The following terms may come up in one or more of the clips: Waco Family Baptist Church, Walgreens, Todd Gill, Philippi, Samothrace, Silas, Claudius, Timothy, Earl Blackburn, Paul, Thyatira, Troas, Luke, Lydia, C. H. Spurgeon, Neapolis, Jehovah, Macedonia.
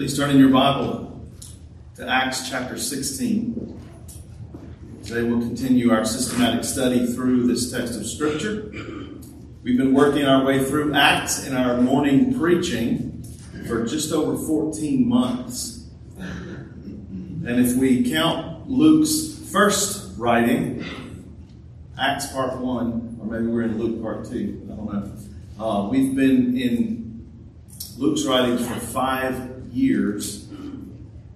Please turn in your Bible to Acts chapter 16. Today we'll continue our systematic study through this text of Scripture. We've been working our way through Acts in our morning preaching for just over 14 months. And if we count Luke's first writing, Acts part 1, or maybe we're in Luke part 2, I don't know. We've been in Luke's writings for 5 years,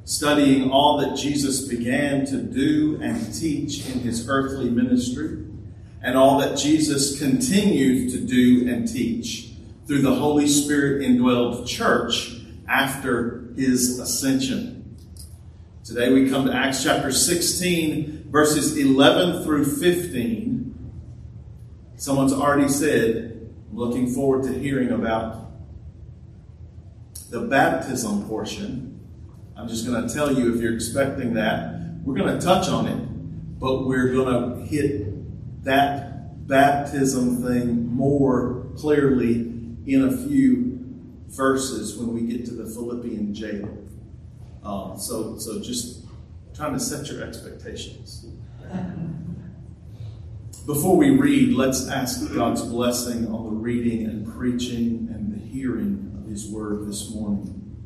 studying all that Jesus began to do and teach in his earthly ministry, and all that Jesus continued to do and teach through the Holy Spirit indwelled church after his ascension. Today we come to Acts chapter 16, verses 11 through 15. Someone's already said, I'm looking forward to hearing about the baptism portion. I'm just going to tell you, if you're expecting that, we're going to touch on it, but we're going to hit that baptism thing more clearly in a few verses when we get to the Philippian jail. So just trying to set your expectations. Before we read, let's ask God's blessing on the reading and preaching and the hearing his word this morning.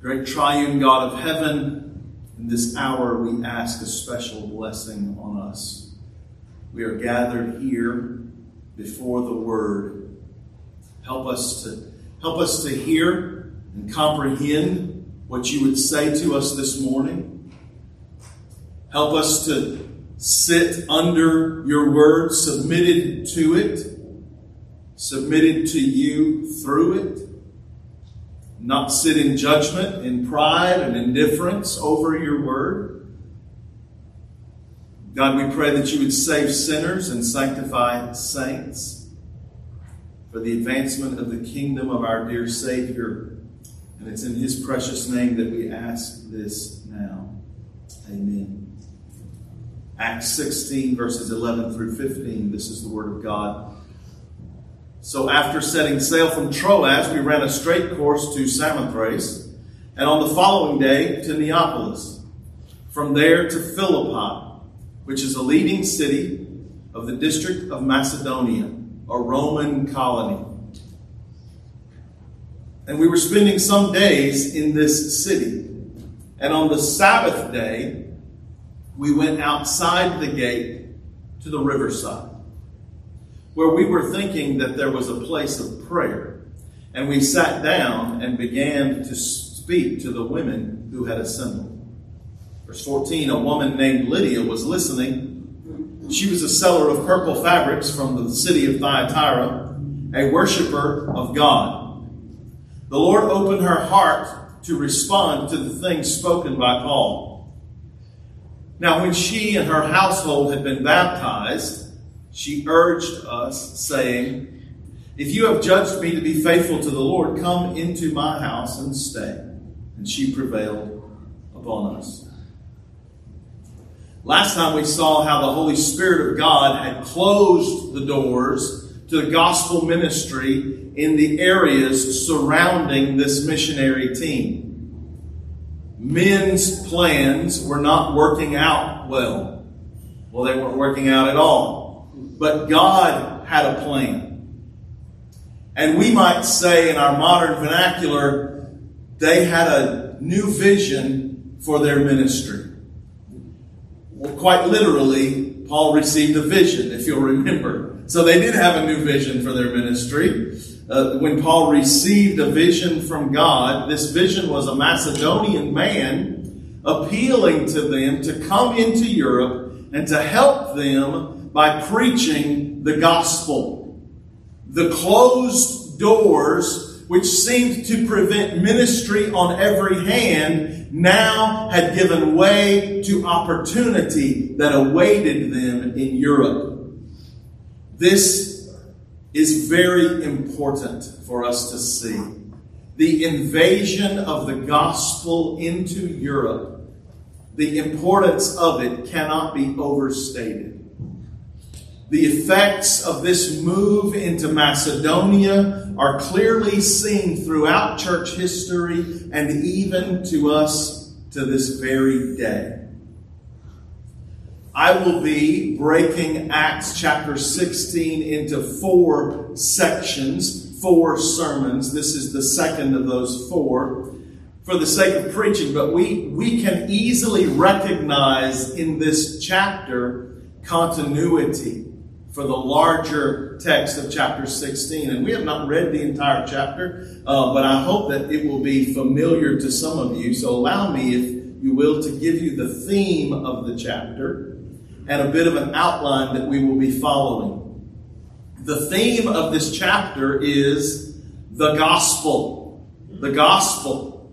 Great triune God of heaven, in this hour we ask a special blessing on us. We are gathered here before the word. Help us to hear and comprehend what you would say to us this morning. Help us to sit under your word, submitted to it, submitted to you through it, not sit in judgment, in pride, and indifference over your word. God, we pray that you would save sinners and sanctify saints for the advancement of the kingdom of our dear Savior. And it's in his precious name that we ask this now. Amen. Acts 16, verses 11 through 15. This is the word of God. So after setting sail from Troas, we ran a straight course to Samothrace, and on the following day to Neapolis. From there to Philippi, which is a leading city of the district of Macedonia, a Roman colony. And we were spending some days in this city. And on the Sabbath day, we went outside the gate to the riverside, where we were thinking that there was a place of prayer. And we sat down and began to speak to the women who had assembled. Verse 14, a woman named Lydia was listening. She was a seller of purple fabrics from the city of Thyatira, a worshiper of God. The Lord opened her heart to respond to the things spoken by Paul. Now when she and her household had been baptized, she urged us, saying, "If you have judged me to be faithful to the Lord, come into my house and stay." And she prevailed upon us. Last time we saw how the Holy Spirit of God had closed the doors to the gospel ministry in the areas surrounding this missionary team. Men's plans were not working out well. Well, they weren't working out at all. But God had a plan. And we might say in our modern vernacular, they had a new vision for their ministry. Well, quite literally, Paul received a vision, if you'll remember. So they did have a new vision for their ministry. When Paul received a vision from God, this vision was a Macedonian man appealing to them to come into Europe and to help them by preaching the gospel. The closed doors, which seemed to prevent ministry on every hand, now had given way to opportunity that awaited them in Europe. This is very important for us to see. The invasion of the gospel into Europe, the importance of it cannot be overstated. The effects of this move into Macedonia are clearly seen throughout church history and even to us to this very day. I will be breaking Acts chapter 16 into 4 sections, 4 sermons. This is the second of those 4 for the sake of preaching. But we can easily recognize in this chapter continuity for the larger text of chapter 16. And we have not read the entire chapter, but I hope that it will be familiar to some of you. So allow me, if you will, to give you the theme of the chapter and a bit of an outline that we will be following. The theme of this chapter is the gospel. The gospel.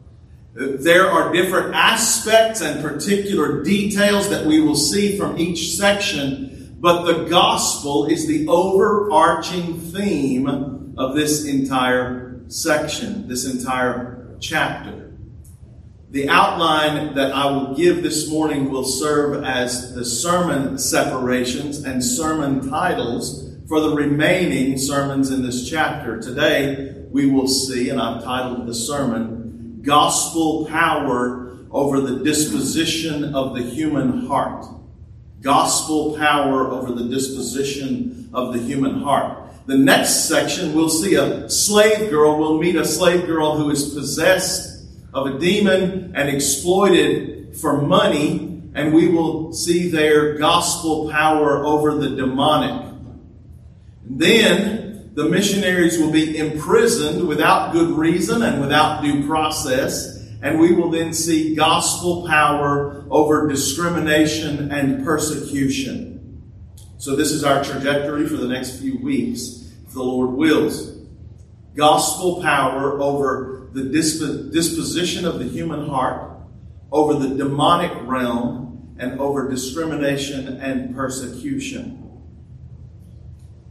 There are different aspects and particular details that we will see from each section, but the gospel is the overarching theme of this entire section, this entire chapter. The outline that I will give this morning will serve as the sermon separations and sermon titles for the remaining sermons in this chapter. Today we will see, and I've titled the sermon, Gospel Power Over the Disposition of the Human Heart. Gospel Power Over the Disposition of the Human Heart. The next section we'll see a slave girl. We'll meet a slave girl who is possessed of a demon and exploited for money, and we will see their gospel power over the demonic. Then the missionaries will be imprisoned without good reason and without due process, and we will then see gospel power over discrimination and persecution. So this is our trajectory for the next few weeks, if the Lord wills. Gospel power over the disposition of the human heart, over the demonic realm, and over discrimination and persecution.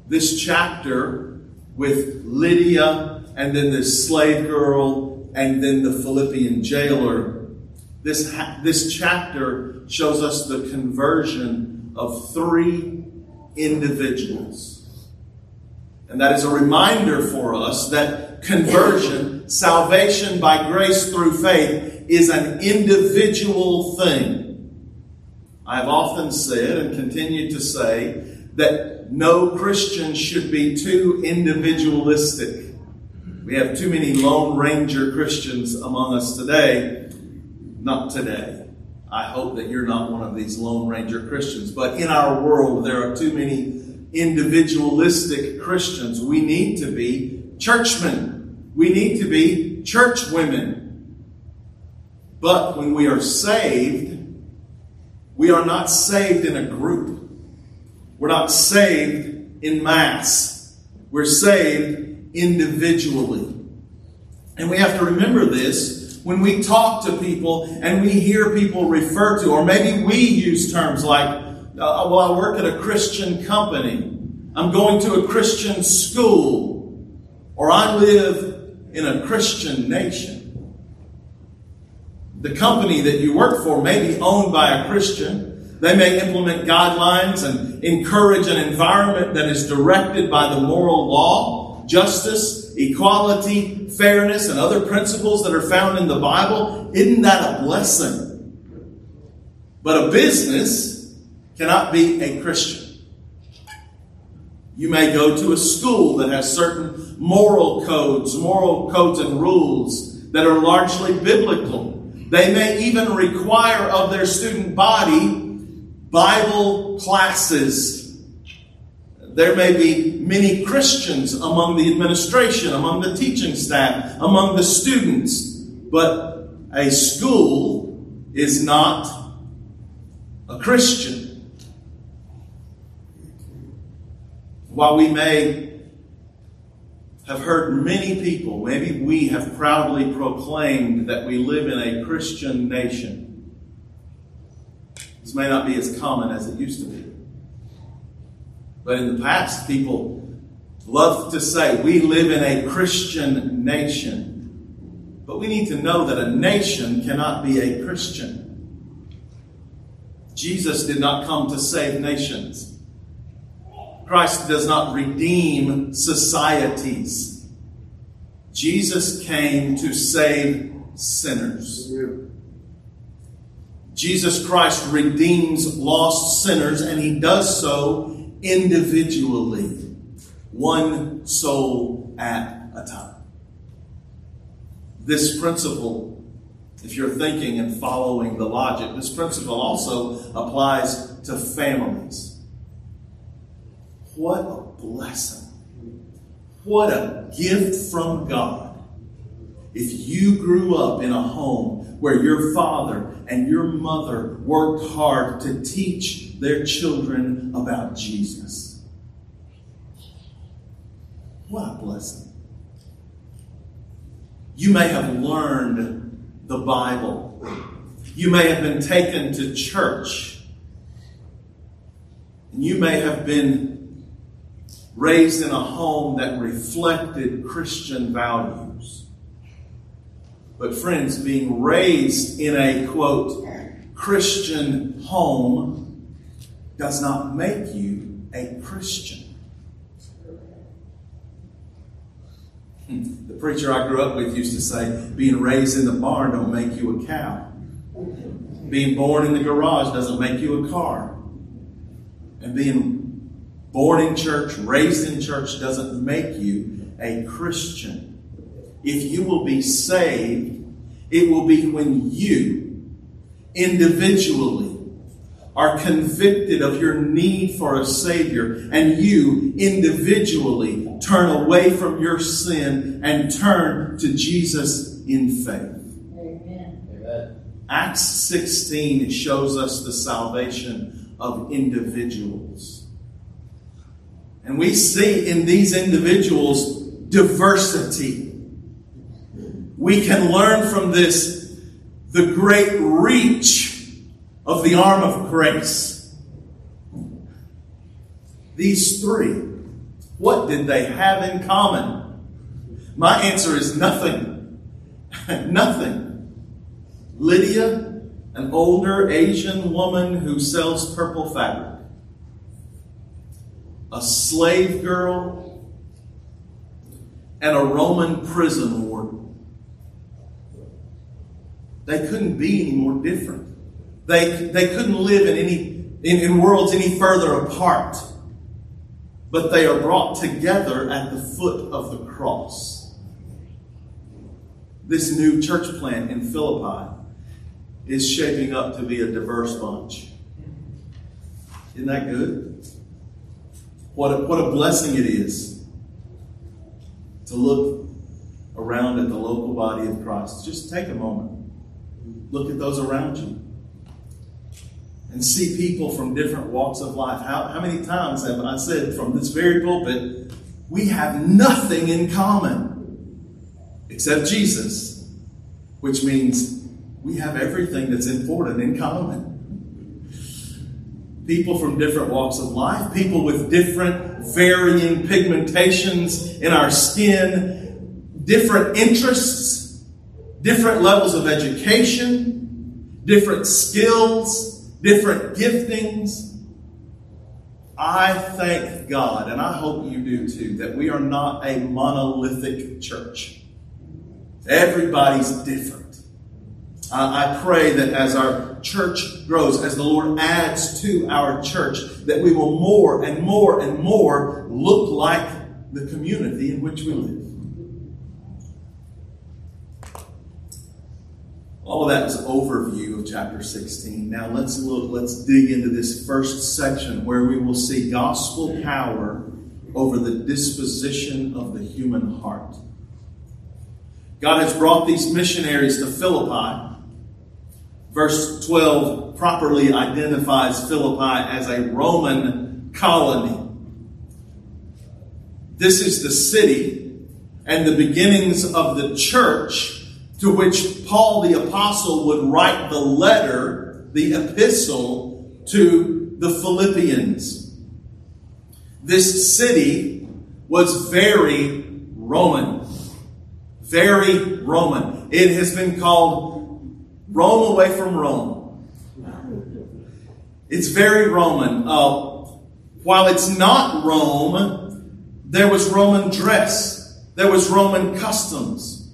This chapter with Lydia, and then this slave girl, and then the Philippian jailer, this chapter shows us the conversion of 3 individuals. And that is a reminder for us that conversion, salvation by grace through faith, is an individual thing. I have often said and continue to say that no Christian should be too individualistic. We have too many Lone Ranger Christians among us today. Not today. I hope that you're not one of these Lone Ranger Christians. But in our world, there are too many individualistic Christians. We need to be churchmen. We need to be church women. But when we are saved, we are not saved in a group. We're not saved in mass. We're saved individually. And we have to remember this when we talk to people and we hear people refer to, or maybe we use terms like, well, I work at a Christian company. I'm going to a Christian school. Or I live in a Christian nation. The company that you work for may be owned by a Christian. They may implement guidelines and encourage an environment that is directed by the moral law, justice, equality, fairness, and other principles that are found in the Bible. Isn't that a blessing? But a business cannot be a Christian. You may go to a school that has certain moral codes and rules that are largely biblical. They may even require of their student body Bible classes. There may be many Christians among the administration, among the teaching staff, among the students, but a school is not a Christian. While we may have heard many people, maybe we have proudly proclaimed that we live in a Christian nation. This may not be as common as it used to be. But in the past, people loved to say, we live in a Christian nation. But we need to know that a nation cannot be a Christian. Jesus did not come to save nations. Christ does not redeem societies. Jesus came to save sinners. Jesus Christ redeems lost sinners, and he does so individually, one soul at a time. This principle, if you're thinking and following the logic, this principle also applies to families. What a blessing. What a gift from God. If you grew up in a home where your father and your mother worked hard to teach their children about Jesus. What a blessing. You may have learned the Bible. You may have been taken to church. And you may have been raised in a home that reflected Christian values. But friends, being raised in a, quote, Christian home does not make you a Christian. The preacher I grew up with used to say, being raised in the barn don't make you a cow. Being born in the garage doesn't make you a car. And being born in church, raised in church doesn't make you a Christian. If you will be saved, it will be when you individually are convicted of your need for a Savior and you individually turn away from your sin and turn to Jesus in faith. Amen. Acts 16 shows us the salvation of individuals. And we see in these individuals diversity. We can learn from this the great reach of the arm of grace. These three, what did they have in common? My answer is nothing. Nothing. Lydia, an older Asian woman who sells purple fabric. A slave girl, and a Roman prison warden. They couldn't be any more different. They couldn't live in worlds any further apart. But they are brought together at the foot of the cross. This new church plant in Philippi is shaping up to be a diverse bunch. Isn't that good? What a blessing it is to look around at the local body of Christ. Just take a moment. Look at those around you. And see people from different walks of life. How many times have I said from this very pulpit, we have nothing in common except Jesus. Which means we have everything that's important in common. People from different walks of life, people with different varying pigmentations in our skin, different interests, different levels of education, different skills, different giftings. I thank God, and I hope you do too, that we are not a monolithic church. Everybody's different. I pray that as our church grows, as the Lord adds to our church, that we will more and more and more look like the community in which we live. All of that is an overview of chapter 16. Now let's dig into this first section where we will see gospel power over the disposition of the human heart. God has brought these missionaries to Philippi. Verse 12 properly identifies Philippi as a Roman colony. This is the city and the beginnings of the church to which Paul the apostle would write the letter, the epistle to the Philippians. This city was very Roman. Very Roman. It has been called Rome away from Rome. It's very Roman. While it's not Rome, there was Roman dress. There was Roman customs.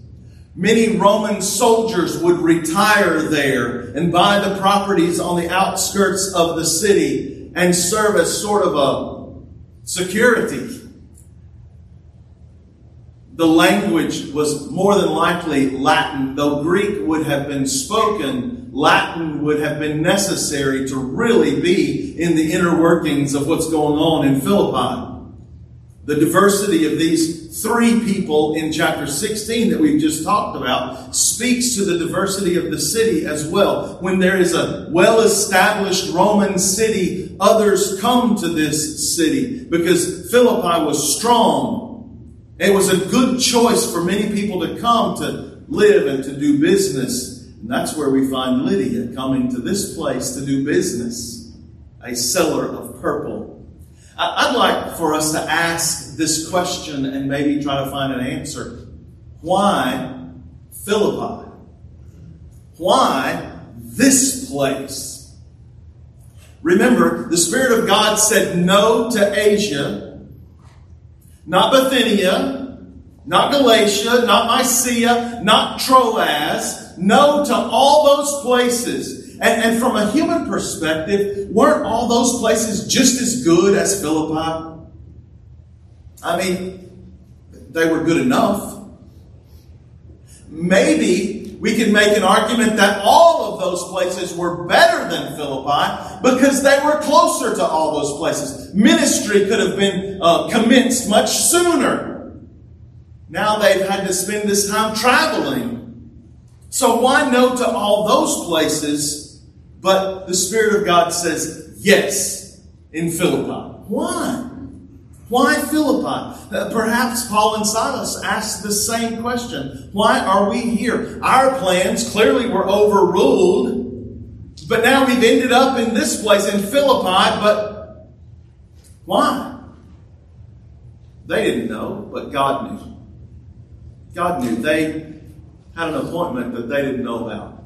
Many Roman soldiers would retire there and buy the properties on the outskirts of the city and serve as sort of a security. The language was more than likely Latin, though Greek would have been spoken. Latin would have been necessary to really be in the inner workings of what's going on in Philippi. The diversity of these three people in chapter 16 that we've just talked about speaks to the diversity of the city as well. When there is a well-established Roman city, others come to this city because Philippi was strong. It was a good choice for many people to come to live and to do business. And that's where we find Lydia coming to this place to do business, a seller of purple. I'd like for us to ask this question and maybe try to find an answer. Why Philippi? Why this place? Remember, the Spirit of God said no to Asia. Not Bithynia, not Galatia, not Mysia, not Troas. No to all those places. And from a human perspective, weren't all those places just as good as Philippi? I mean, they were good enough. Maybe we can make an argument that all of those places were better than Philippi because they were closer to all those places. Ministry could have been commenced much sooner. Now they've had to spend this time traveling. So why no to all those places? But the Spirit of God says yes in Philippi. Why? Why Philippi? Perhaps Paul and Silas asked the same question. Why are we here? Our plans clearly were overruled, but now we've ended up in this place in Philippi, but why? They didn't know, but God knew. God knew. They had an appointment that they didn't know about,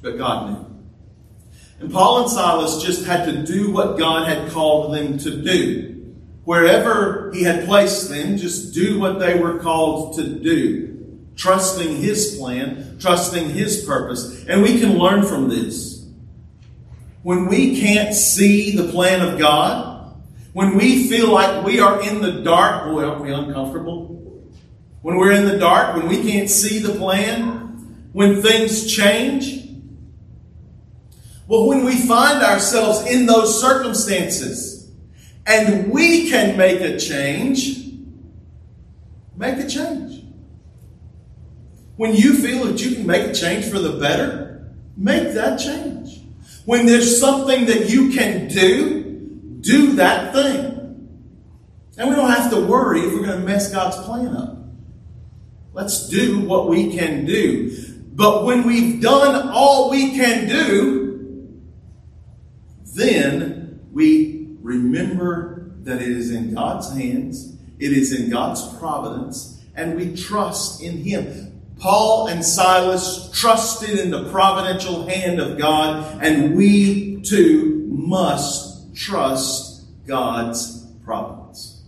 but God knew. And Paul and Silas just had to do what God had called them to do. Wherever he had placed them, just do what they were called to do, trusting his plan, trusting his purpose. And we can learn from this. When we can't see the plan of God, when we feel like we are in the dark, boy, aren't we uncomfortable? When we're in the dark, when we can't see the plan, when things change, well, when we find ourselves in those circumstances, and we can make a change. Make a change. When you feel that you can make a change for the better, make that change. When there's something that you can do that thing. And we don't have to worry if we're going to mess God's plan up. Let's do what we can do. But when we've done all we can do, then we remember that it is in God's hands, it is in God's providence, and we trust in Him. Paul and Silas trusted in the providential hand of God, and we too must trust God's providence.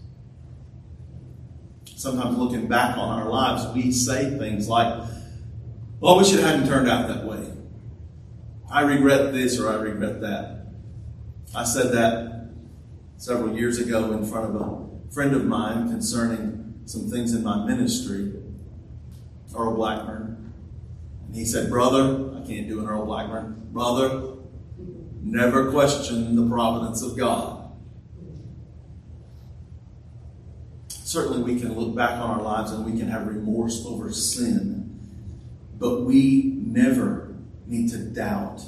Sometimes looking back on our lives, we say things like, well, we should have hadn't turned out that way. I regret this or I regret that. I said that several years ago in front of a friend of mine concerning some things in my ministry, Earl Blackburn. And he said, brother, I can't do an Earl Blackburn. Brother, never question the providence of God. Certainly we can look back on our lives and we can have remorse over sin, but we never need to doubt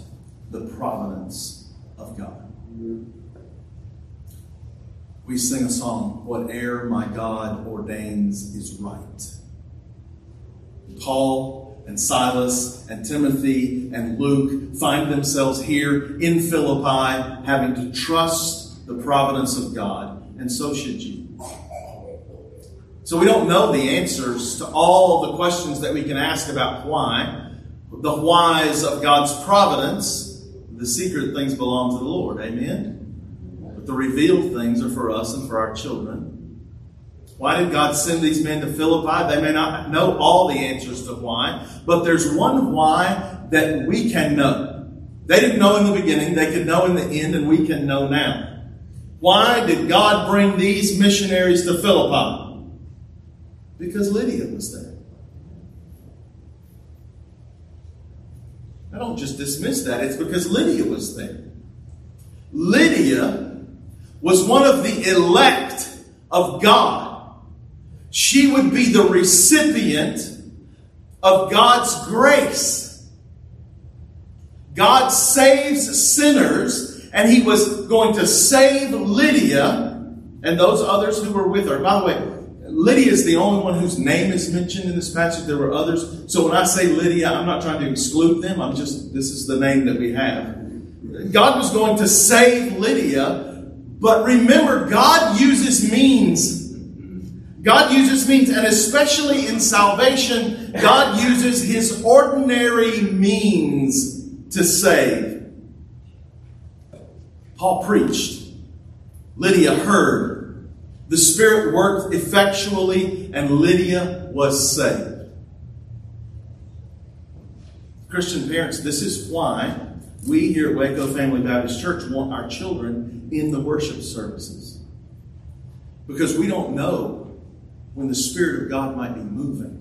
the providence of God. We sing a song, whate'er my God ordains is right. Paul and Silas and Timothy and Luke find themselves here in Philippi having to trust the providence of God, and so should you. So we don't know the answers to all the questions that we can ask about why, the whys of God's providence. The secret things belong to the Lord, amen? the revealed things are for us and for our children. Why did God send these men to Philippi? They may not know all the answers to why, but there's one why that we can know. They didn't know in the beginning. They could know in the end, and we can know now. Why did God bring these missionaries to Philippi? Because Lydia was there. I don't just dismiss that. It's because Lydia was there. Lydia was one of the elect of God. She would be the recipient of God's grace. God saves sinners, and he was going to save Lydia and those others who were with her. By the way, Lydia is the only one whose name is mentioned in this passage. There were others. So when I say Lydia, I'm not trying to exclude them. This is the name that we have. God was going to save Lydia, but remember, God uses means. God uses means, and especially in salvation, God uses his ordinary means to save. Paul preached. Lydia heard. The Spirit worked effectually, and Lydia was saved. Christian parents, this is why we here at Waco Family Baptist Church want our children in the worship services, because we don't know when the Spirit of God might be moving.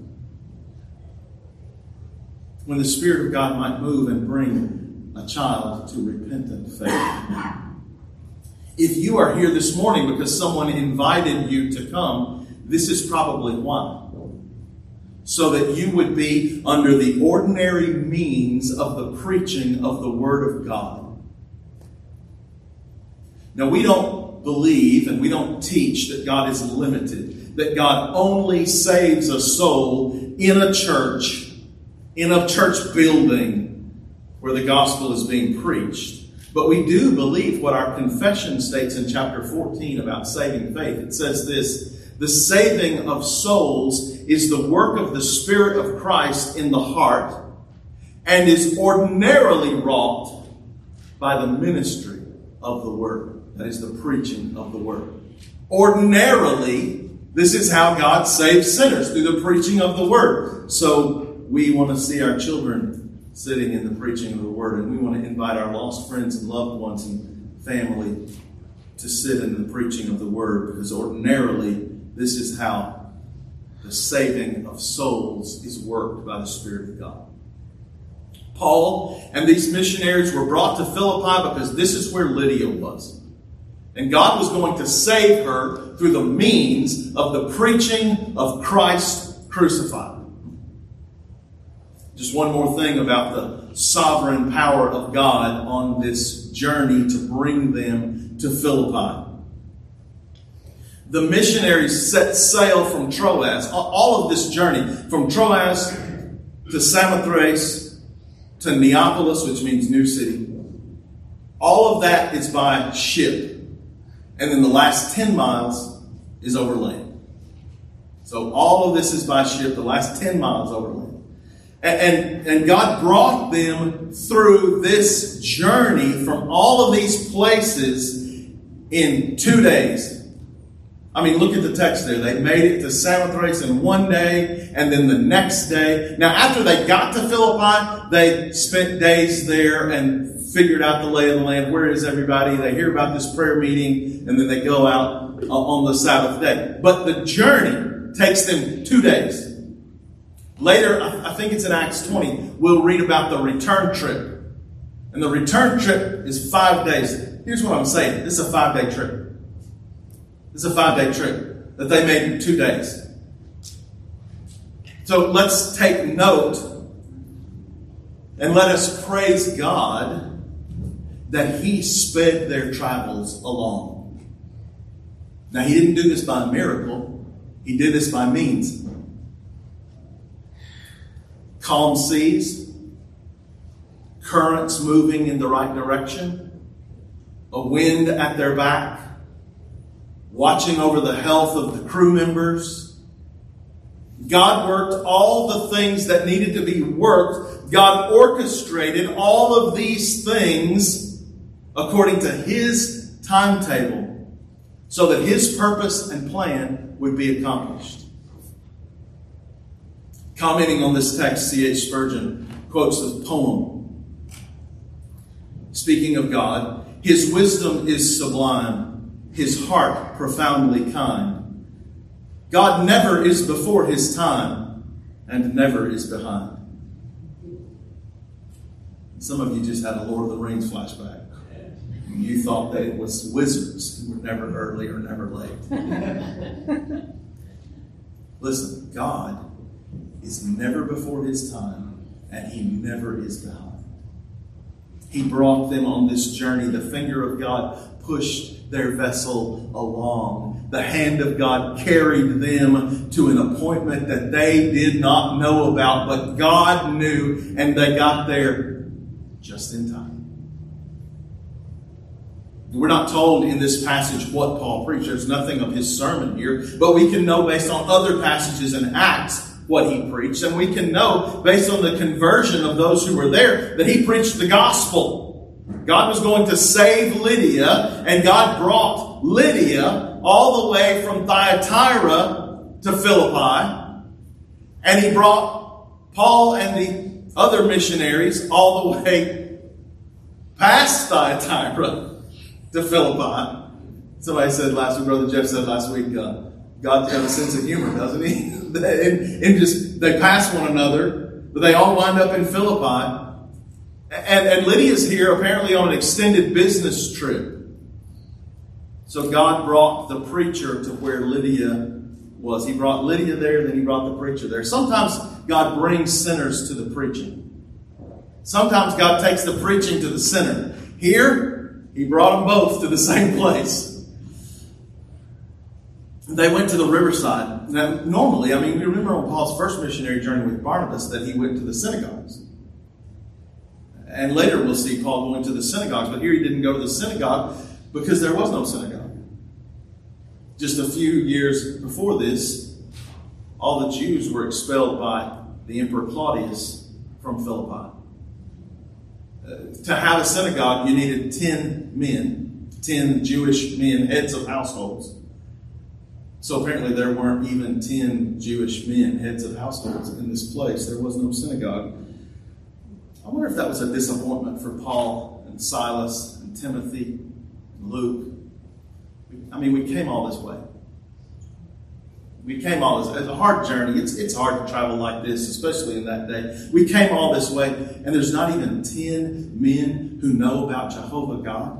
When the Spirit of God might move and bring a child to repentant faith. If you are here this morning because someone invited you to come, this is probably why. So that you would be under the ordinary means of the preaching of the Word of God. Now, we don't believe and we don't teach that God is limited, that God only saves a soul in a church building where the gospel is being preached. But we do believe what our confession states in chapter 14 about saving faith. It says this: the saving of souls is the work of the Spirit of Christ in the heart, and is ordinarily wrought by the ministry of the Word. That is the preaching of the Word. Ordinarily, this is how God saves sinners, through the preaching of the Word. So we want to see our children sitting in the preaching of the Word, and we want to invite our lost friends and loved ones and family to sit in the preaching of the Word, because ordinarily, this is how the saving of souls is worked by the Spirit of God. Paul and these missionaries were brought to Philippi because this is where Lydia was. And God was going to save her through the means of the preaching of Christ crucified. Just one more thing about the sovereign power of God on this journey to bring them to Philippi. The missionaries set sail from Troas. All of this journey, from Troas to Samothrace to Neapolis, which means new city, all of that is by ship. And then the last 10 miles is over land. So all of this is by ship, the last 10 miles over land. And God brought them through this journey from all of these places in 2 days. I mean, look at the text there. They made it to Samothrace in 1 day, and then the next day. Now, after they got to Philippi, they spent days there and figured out the lay of the land. Where is everybody? They hear about this prayer meeting, and then they go out on the Sabbath day. But the journey takes them 2 days. Later, I think it's in Acts 20, we'll read about the return trip. And the return trip is 5 days. Here's what I'm saying. This is a 5-day trip. It's a 5-day trip that they made in 2 days. So let's take note and let us praise God that he sped their travels along. Now, he didn't do this by miracle. He did this by means. Calm seas, currents moving in the right direction, a wind at their back, watching over the health of the crew members. God worked all the things that needed to be worked. God orchestrated all of these things according to his timetable so that his purpose and plan would be accomplished. Commenting on this text, C. H. Spurgeon quotes the poem. Speaking of God, his wisdom is sublime, his heart profoundly kind. God never is before his time and never is behind. Some of you just had a Lord of the Rings flashback. You thought that it was wizards who were never early or never late. Listen, God is never before his time, and he never is behind. He brought them on this journey. The finger of God pushed their vessel along. The hand of God carried them to an appointment that they did not know about, but God knew, and they got there just in time. We're not told in this passage what Paul preached. There's nothing of his sermon here, but we can know based on other passages in Acts what he preached, and we can know based on the conversion of those who were there that he preached the gospel. God was going to save Lydia, and God brought Lydia all the way from Thyatira to Philippi, and he brought Paul and the other missionaries all the way past Thyatira to Philippi. Somebody said last week, Brother Jeff said last week, God's got a sense of humor, doesn't he? And just they pass one another, but they all wind up in Philippi. And Lydia's here apparently on an extended business trip. So God brought the preacher to where Lydia was. He brought Lydia there, then he brought the preacher there. Sometimes God brings sinners to the preaching. Sometimes God takes the preaching to the sinner. Here, he brought them both to the same place. They went to the riverside. Now, normally, we remember on Paul's first missionary journey with Barnabas that he went to the synagogues. And later we'll see Paul going to the synagogues, but here he didn't go to the synagogue because there was no synagogue. Just a few years before this, all the Jews were expelled by the Emperor Claudius from Philippi. To have a synagogue, you needed 10 Jewish men, heads of households. So apparently there weren't even 10 Jewish men, heads of households, in this place. There was no synagogue. I wonder if that was a disappointment for Paul and Silas and Timothy and Luke. We came all this way. We came all this way. It's a hard journey. It's hard to travel like this, especially in that day. We came all this way, and there's not even 10 men who know about Jehovah God.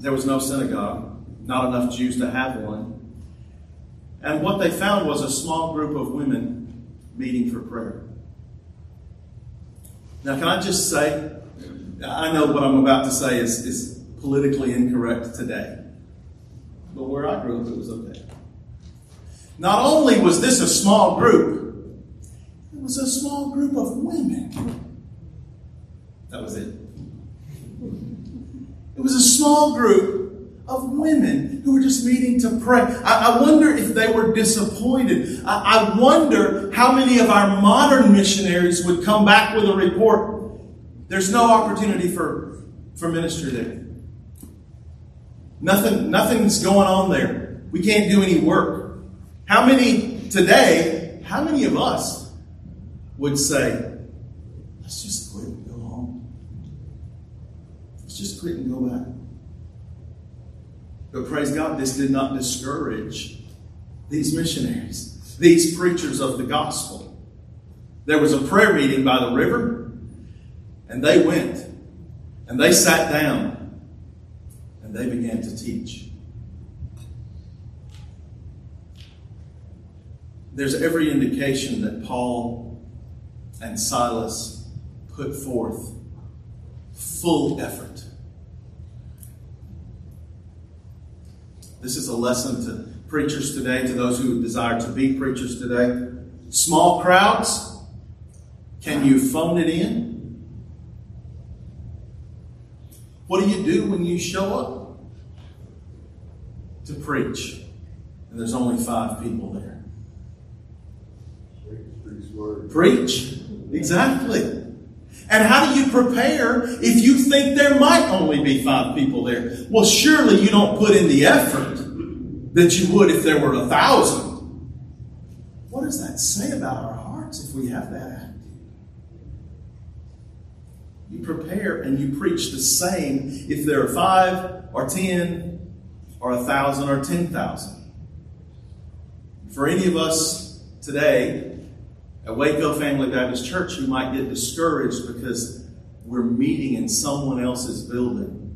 There was no synagogue, not enough Jews to have one. And what they found was a small group of women meeting for prayer. Now, can I just say, I know what I'm about to say is politically incorrect today, but where I grew up, it was okay. Not only was this a small group, it was a small group of women. That was it. It was a small group of women who were just meeting to pray. I wonder if they were disappointed. I wonder how many of our modern missionaries would come back with a report. There's no opportunity for ministry there. Nothing's going on there. We can't do any work. How many of us would say, let's just quit and go home? Just quit and go back. But praise God, this did not discourage these missionaries, these preachers of the gospel. There was a prayer meeting by the river, and they went, and they sat down, and they began to teach. There's every indication that Paul and Silas put forth full effort. This is a lesson to preachers today, to those who desire to be preachers today. Small crowds, can you phone it in? What do you do when you show up to preach and there's only 5 people there? Word. Preach. Exactly. And how do you prepare if you think there might only be 5 people there? Well, surely you don't put in the effort that you would if there were 1,000. What does that say about our hearts if we have that? You prepare and you preach the same if there are 5 or 10 or 1,000 or 10,000. For any of us today at Waco Family Baptist Church who might get discouraged because we're meeting in someone else's building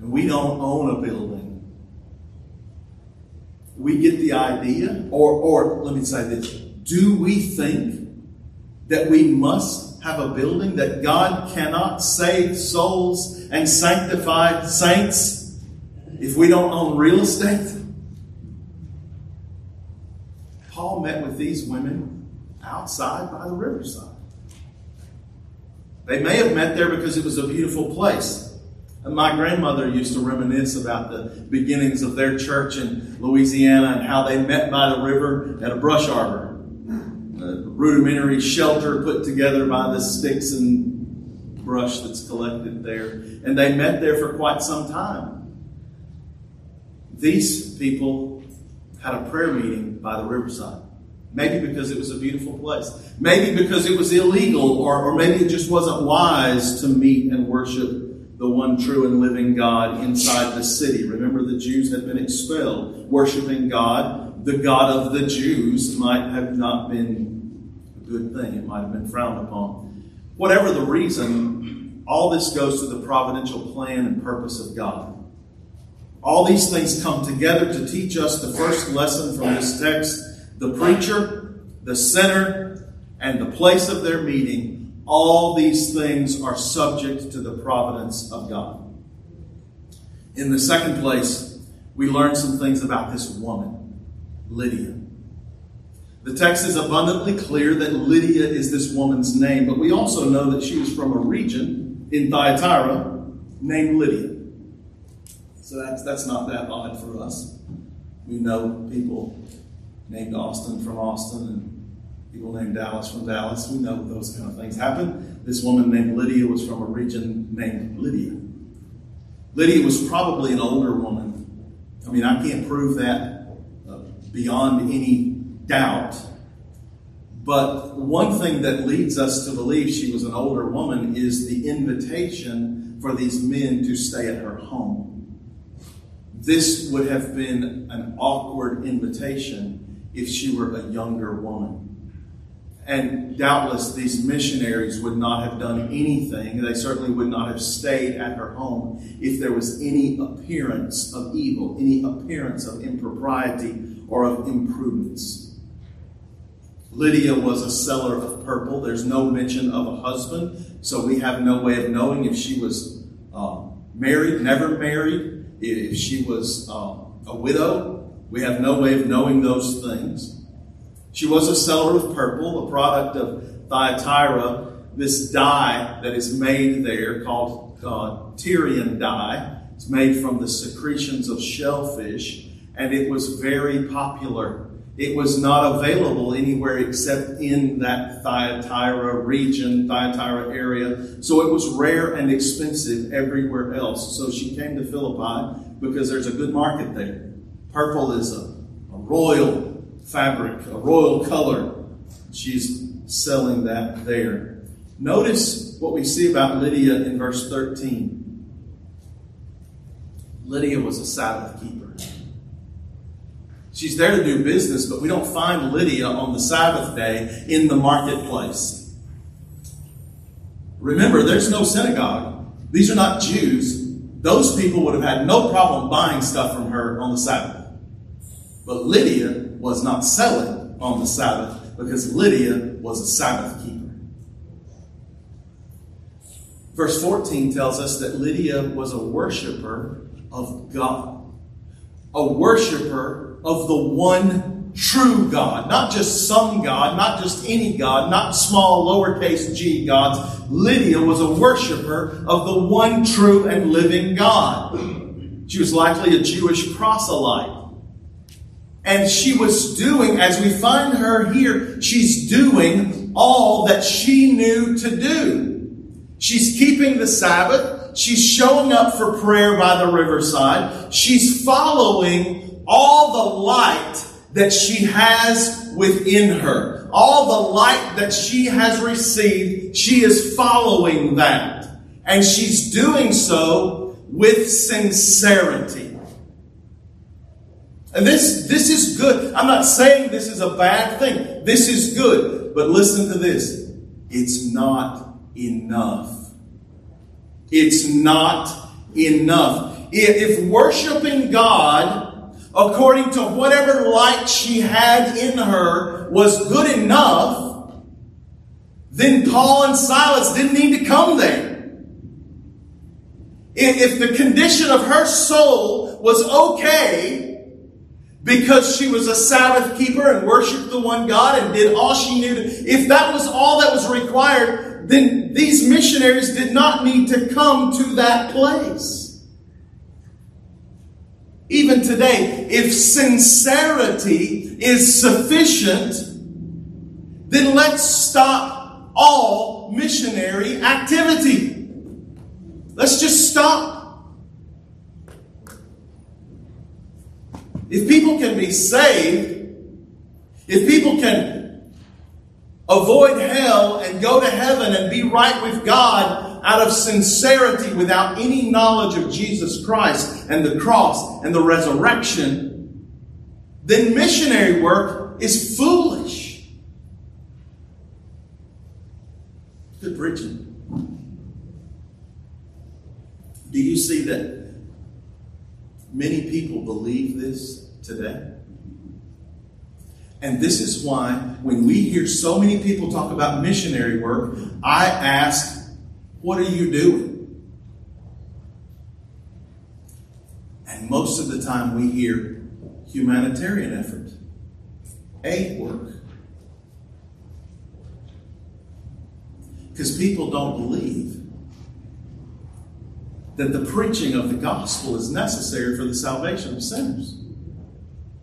and we don't own a building, we get the idea, or let me say this, do we think that we must have a building, that God cannot save souls and sanctify saints if we don't own real estate? Paul met with these women outside by the riverside. They may have met there because it was a beautiful place. And my grandmother used to reminisce about the beginnings of their church in Louisiana and how they met by the river at a brush arbor. Rudimentary shelter put together by the sticks and brush that's collected there. And they met there for quite some time. These people had a prayer meeting by the riverside. Maybe because it was a beautiful place. Maybe because it was illegal, or maybe it just wasn't wise to meet and worship the one true and living God inside the city. Remember, the Jews had been expelled. Worshiping God, the God of the Jews, might have not been good thing. It might have been frowned upon. Whatever the reason, all this goes to the providential plan and purpose of God. All these things come together to teach us the first lesson from this text. The preacher, the sinner, and the place of their meeting, all these things are subject to the providence of God. In the second place, we learn some things about this woman, Lydia. The text is abundantly clear that Lydia is this woman's name, but we also know that she was from a region in Thyatira named Lydia. So that's not that odd for us. We know people named Austin from Austin and people named Dallas from Dallas. We know those kind of things happen. This woman named Lydia was from a region named Lydia. Lydia was probably an older woman. I mean, I can't prove that beyond any doubt. But one thing that leads us to believe she was an older woman is the invitation for these men to stay at her home. This would have been an awkward invitation if she were a younger woman. And doubtless these missionaries would not have done anything. They certainly would not have stayed at her home if there was any appearance of evil, any appearance of impropriety or of imprudence. Lydia was a seller of purple. There's no mention of a husband, so we have no way of knowing if she was married, never married, if she was a widow. We have no way of knowing those things. She was a seller of purple, a product of Thyatira, this dye that is made there called Tyrian dye. It's made from the secretions of shellfish, and it was very popular. It was not available anywhere except in that Thyatira region, Thyatira area. So it was rare and expensive everywhere else. So she came to Philippi because there's a good market there. Purple is a royal fabric, a royal color. She's selling that there. Notice what we see about Lydia in verse 13. Lydia was a Sabbath keeper. She's there to do business, but we don't find Lydia on the Sabbath day in the marketplace. Remember, there's no synagogue. These are not Jews. Those people would have had no problem buying stuff from her on the Sabbath. But Lydia was not selling on the Sabbath because Lydia was a Sabbath keeper. Verse 14 tells us that Lydia was a worshiper of God. A worshiper of the one true God, not just some God, not just any God, not small lowercase g gods. Lydia was a worshiper of the one true and living God. She was likely a Jewish proselyte. And she was doing, as we find her here, she's doing all that she knew to do. She's keeping the Sabbath. She's showing up for prayer by the riverside. She's following all the light that she has within her. All the light that she has received, she is following that. And she's doing so with sincerity. And this is good. I'm not saying this is a bad thing. This is good. But listen to this. It's not enough. It's not enough. If worshiping God according to whatever light she had in her was good enough, then Paul and Silas didn't need to come there. If the condition of her soul was okay, because she was a Sabbath keeper and worshiped the one God and did all she knew, if that was all that was required, then these missionaries did not need to come to that place. Even today, if sincerity is sufficient, then let's stop all missionary activity. Let's just stop. If people can be saved, if people can avoid hell and go to heaven and be right with God out of sincerity without any knowledge of Jesus Christ and the cross and the resurrection, then missionary work is foolish. Good preaching. Do you see that? Many people believe this today. And this is why when we hear so many people talk about missionary work, I ask, what are you doing? And most of the time we hear humanitarian effort, aid work. Because people don't believe that the preaching of the gospel is necessary for the salvation of sinners.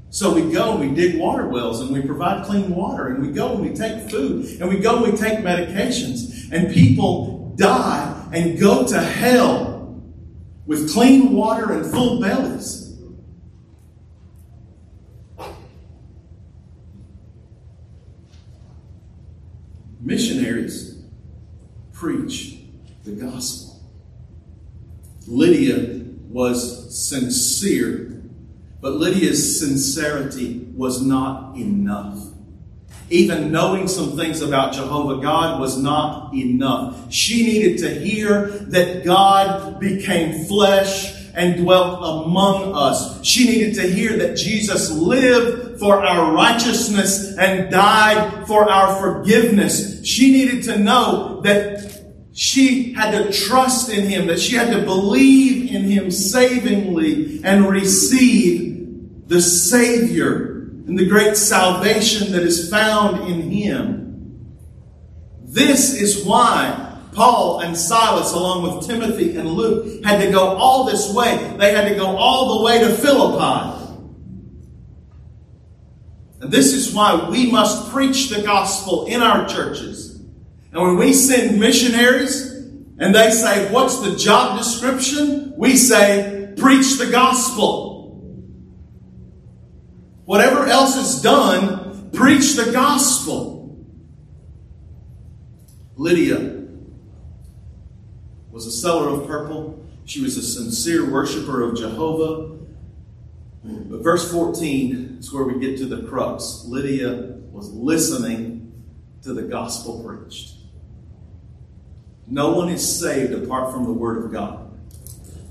So we go and we dig water wells and we provide clean water, and we go and we take food, and we go and we take medications, and people die and go to hell with clean water and full bellies. Missionaries preach the gospel. Lydia was sincere, but Lydia's sincerity was not enough. Even knowing some things about Jehovah God was not enough. She needed to hear that God became flesh and dwelt among us. She needed to hear that Jesus lived for our righteousness and died for our forgiveness. She needed to know that she had to trust in him, that she had to believe in him savingly and receive the Savior and the great salvation that is found in him. This is why Paul and Silas, along with Timothy and Luke, had to go all this way. They had to go all the way to Philippi. And this is why we must preach the gospel in our churches. And when we send missionaries and they say, what's the job description? We say, preach the gospel. Whatever else is done, preach the gospel. Lydia was a seller of purple. She was a sincere worshiper of Jehovah. But verse 14 is where we get to the crux. Lydia was listening to the gospel preached. No one is saved apart from the Word of God.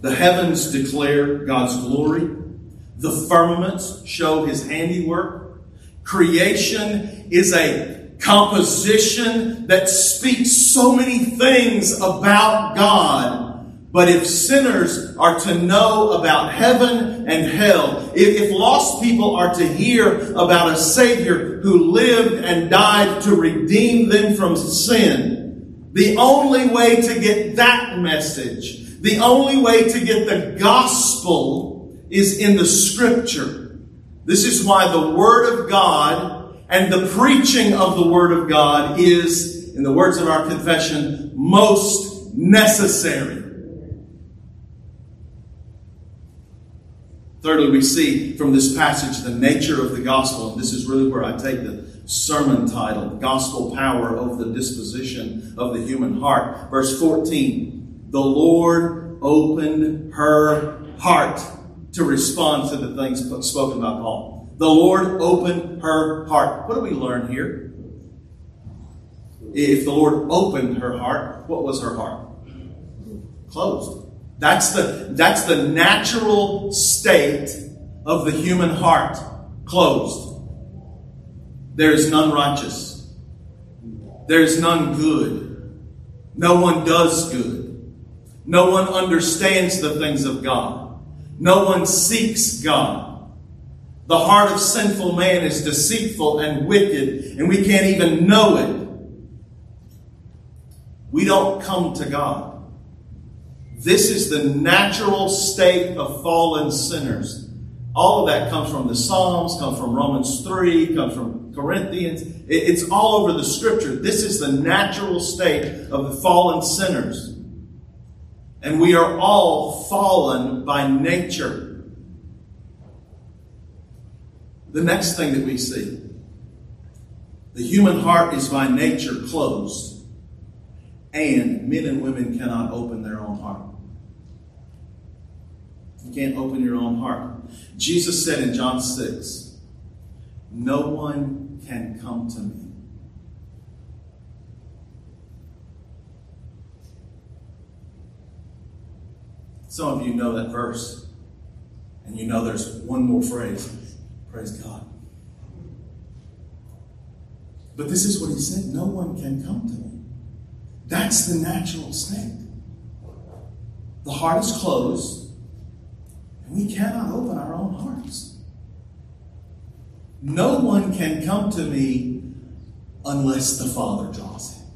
The heavens declare God's glory. The firmaments show His handiwork. Creation is a composition that speaks so many things about God. But if sinners are to know about heaven and hell, if lost people are to hear about a Savior who lived and died to redeem them from sin, the only way to get that message, the only way to get the gospel, is in the Scripture. This is why the Word of God and the preaching of the Word of God is, in the words of our confession, most necessary. Thirdly, we see from this passage the nature of the gospel. And this is really where I take the sermon title, Gospel Power Over the Disposition of the Human Heart. Verse 14, the Lord opened her heart to respond to the things spoken by Paul. The Lord opened her heart. What do we learn here? If the Lord opened her heart, what was her heart? Closed. That's the natural state of the human heart. Closed. There is none righteous. There is none good. No one does good. No one understands the things of God. No one seeks God. The heart of sinful man is deceitful and wicked, and we can't even know it. We don't come to God. This is the natural state of fallen sinners. All of that comes from the Psalms, comes from Romans 3, comes from Corinthians. It's all over the Scripture. This is the natural state of the fallen sinners. And we are all fallen by nature. The next thing that we see, the human heart is by nature closed. And men and women cannot open their own heart. You can't open your own heart. Jesus said in John 6, no one can come to me. Some of you know that verse. And you know there's one more phrase. Praise God. But this is what he said. No one can come to me. That's the natural state. The heart is closed, and we cannot open our own hearts. No one can come to me unless the Father draws him.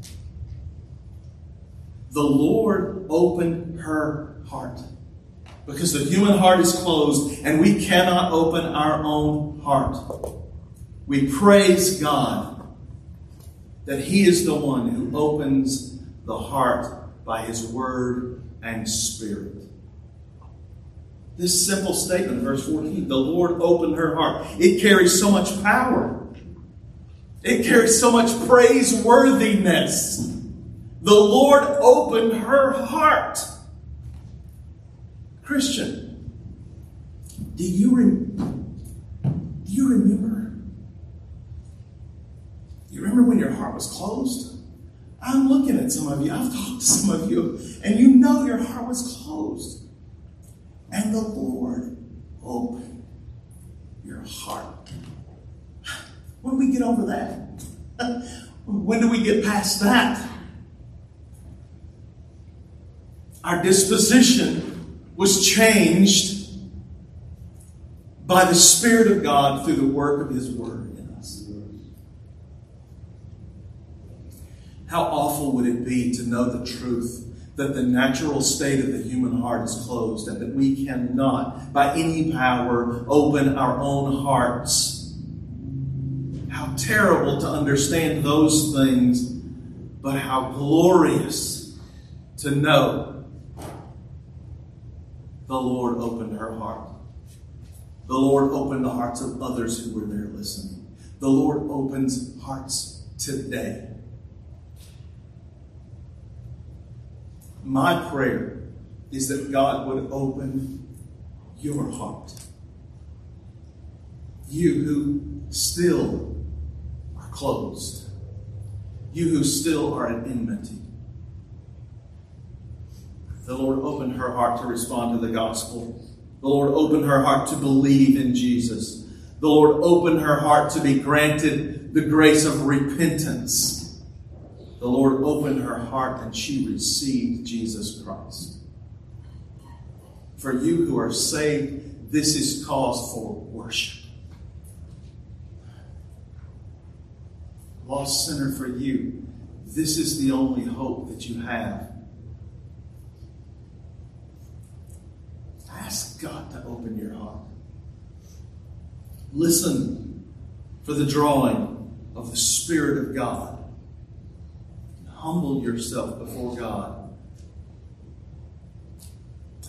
The Lord opened her heart because the human heart is closed, and we cannot open our own heart. We praise God that he is the one who opens the heart by his word and spirit. This simple statement, verse 14, the Lord opened her heart. It carries so much power. It carries so much praiseworthiness. The Lord opened her heart. Christian, do you remember? You remember when your heart was closed? I'm looking at some of you. I've talked to some of you. And you know your heart was closed. And the Lord opened your heart. When do we get over that? When do we get past that? Our disposition was changed by the Spirit of God through the work of his word. How awful would it be to know the truth that the natural state of the human heart is closed and that we cannot, by any power, open our own hearts. How terrible to understand those things, but how glorious to know the Lord opened her heart. The Lord opened the hearts of others who were there listening. The Lord opens hearts today. My prayer is that God would open your heart. You who still are closed. You who still are at enmity. The Lord opened her heart to respond to the gospel. The Lord opened her heart to believe in Jesus. The Lord opened her heart to be granted the grace of repentance. The Lord opened her heart and she received Jesus Christ. For you who are saved, this is cause for worship. Lost sinner, for you, this is the only hope that you have. Ask God to open your heart. Listen for the drawing of the Spirit of God. Humble yourself before God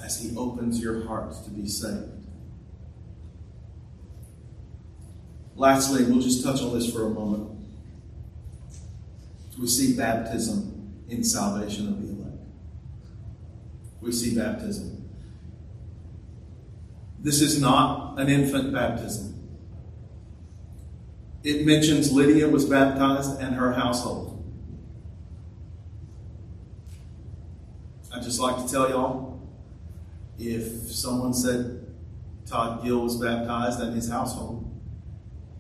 as He opens your heart to be saved. Lastly, we'll just touch on this for a moment. We see baptism in salvation of the elect. We see baptism. This is not an infant baptism. It mentions Lydia was baptized and her household. I'd just like to tell y'all, if someone said Todd Gill was baptized and his household,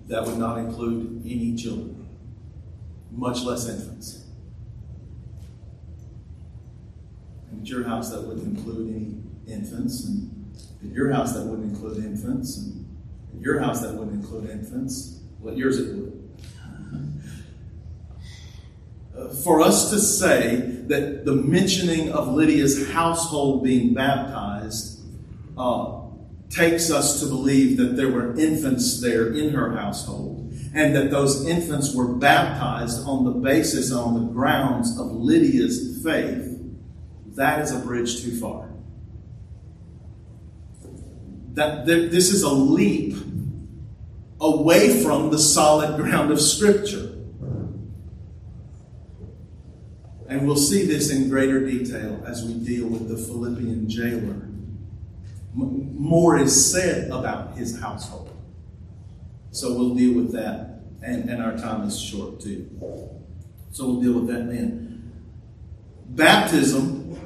that would not include any children, much less infants. And at your house, that wouldn't include any infants, and at your house that wouldn't include infants, and at your house that wouldn't include infants. Well, yours it would. For us to say that the mentioning of Lydia's household being baptized takes us to believe that there were infants there in her household, and that those infants were baptized on the basis, on the grounds of Lydia's faith, that is a bridge too far. That this is a leap away from the solid ground of Scripture. And we'll see this in greater detail as we deal with the Philippian jailer. More is said about his household. So we'll deal with that. And our time is short too. So we'll deal with that then. Baptism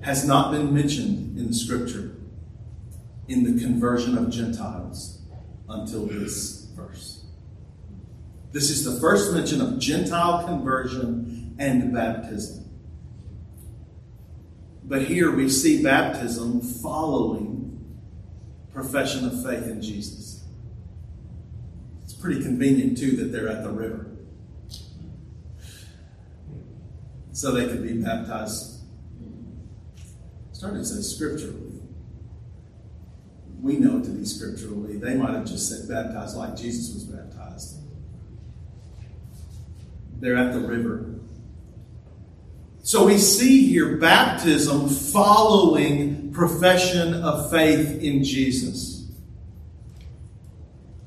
has not been mentioned in the Scripture in the conversion of Gentiles until this verse. This is the first mention of Gentile conversion and baptism. But here we see baptism following profession of faith in Jesus. It's pretty convenient, too, that they're at the river, so they could be baptized. I'm starting to say scripturally. We know it to be scripturally. They might have just said baptized like Jesus was baptized. They're at the river. So we see here baptism following profession of faith in Jesus.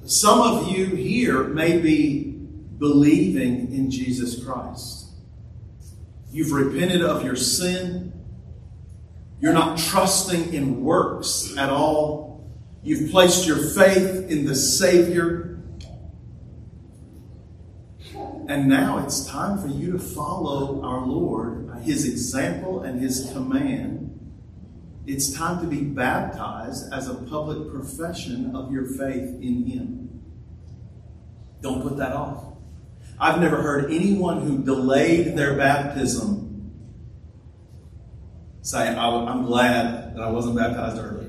Some of you here may be believing in Jesus Christ. You've repented of your sin. You're not trusting in works at all. You've placed your faith in the Savior. And now it's time for you to follow our Lord, His example and His command. It's time to be baptized as a public profession of your faith in Him. Don't put that off. I've never heard anyone who delayed their baptism say, I'm glad that I wasn't baptized earlier.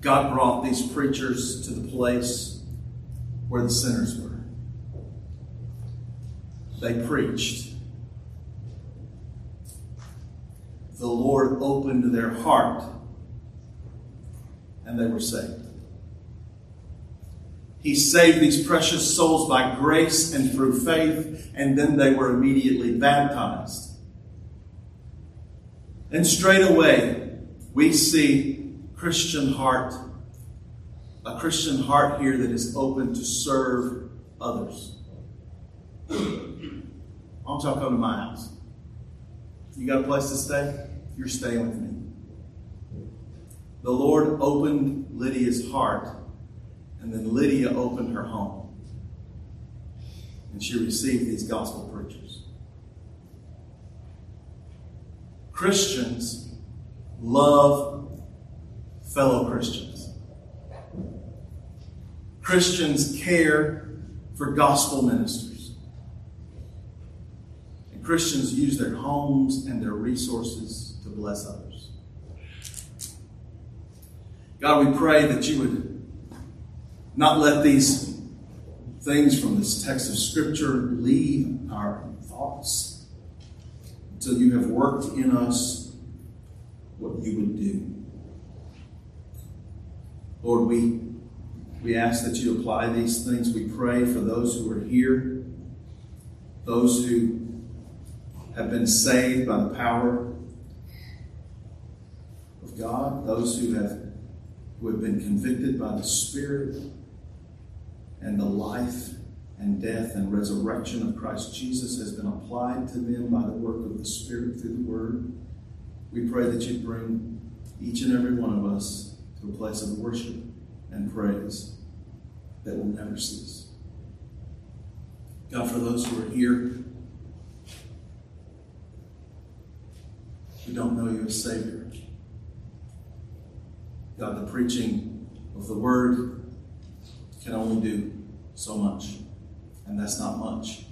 God brought these preachers to the place where the sinners were. They preached. The Lord opened their heart, and they were saved. He saved these precious souls by grace and through faith, and then they were immediately baptized. And straight away, we see a Christian heart here that is open to serve others. Why don't y'all come to my house? You got a place to stay? You're staying with me. The Lord opened Lydia's heart, and then Lydia opened her home. And she received these gospel preachers. Christians love fellow Christians. Christians care for gospel ministers. And Christians use their homes and their resources to bless others. God, we pray that you would not let these things from this text of Scripture leave our thoughts. till you have worked in us what you would do. Lord, we ask that you apply these things. We pray for those who are here, those who have been saved by the power of God, those who have been convicted by the Spirit and the life and death and resurrection of Christ Jesus has been applied to them by the work of the Spirit through the Word. We pray that you bring each and every one of us to a place of worship and praise that will never cease. God, for those who are here who don't know you as Savior, God, the preaching of the Word can only do so much, and that's not much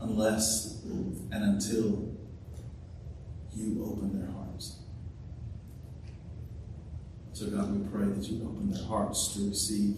unless and until you open their hearts. So God, we pray that you open their hearts to receive